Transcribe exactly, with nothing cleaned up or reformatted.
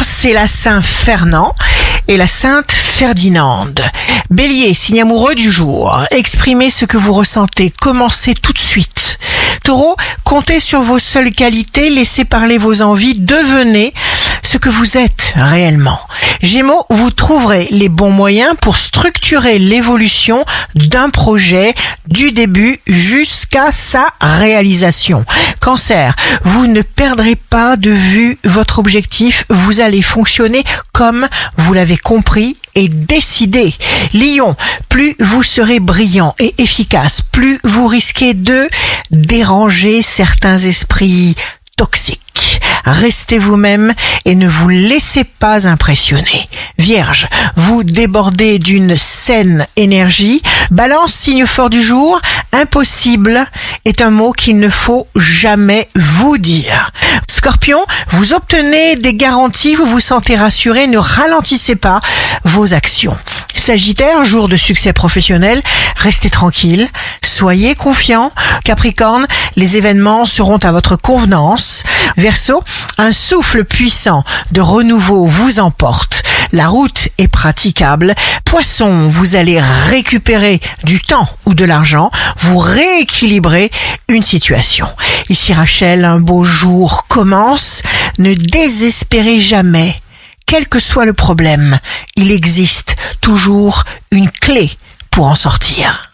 jour, c'est la Saint Fernand et la Sainte Ferdinande. Bélier, signe amoureux du jour. Exprimez ce que vous ressentez. Commencez tout de suite. Taureau, comptez sur vos seules qualités. Laissez parler vos envies. Devenez ce que vous êtes réellement. Gémeaux, vous trouverez les bons moyens pour structurer l'évolution d'un projet du début jusqu'à sa réalisation. Cancer, vous ne perdrez pas de vue votre objectif, vous allez fonctionner comme vous l'avez compris et décidé. Lion, plus vous serez brillant et efficace, plus vous risquez de déranger certains esprits toxiques. Restez vous-même et ne vous laissez pas impressionner. Vierge, vous débordez d'une saine énergie. Balance, signe fort du jour, impossible est un mot qu'il ne faut jamais vous dire. Scorpion, vous obtenez des garanties, vous vous sentez rassuré, ne ralentissez pas vos actions. Sagittaire, jour de succès professionnel, restez tranquille, soyez confiant. Capricorne, les événements seront à votre convenance. Verseau, un souffle puissant de renouveau vous emporte. La route est praticable. Poisson, vous allez récupérer du temps ou de l'argent. Vous rééquilibrez une situation. Ici Rachel, un beau jour commence. Ne désespérez jamais. Quel que soit le problème, il existe toujours une clé pour en sortir.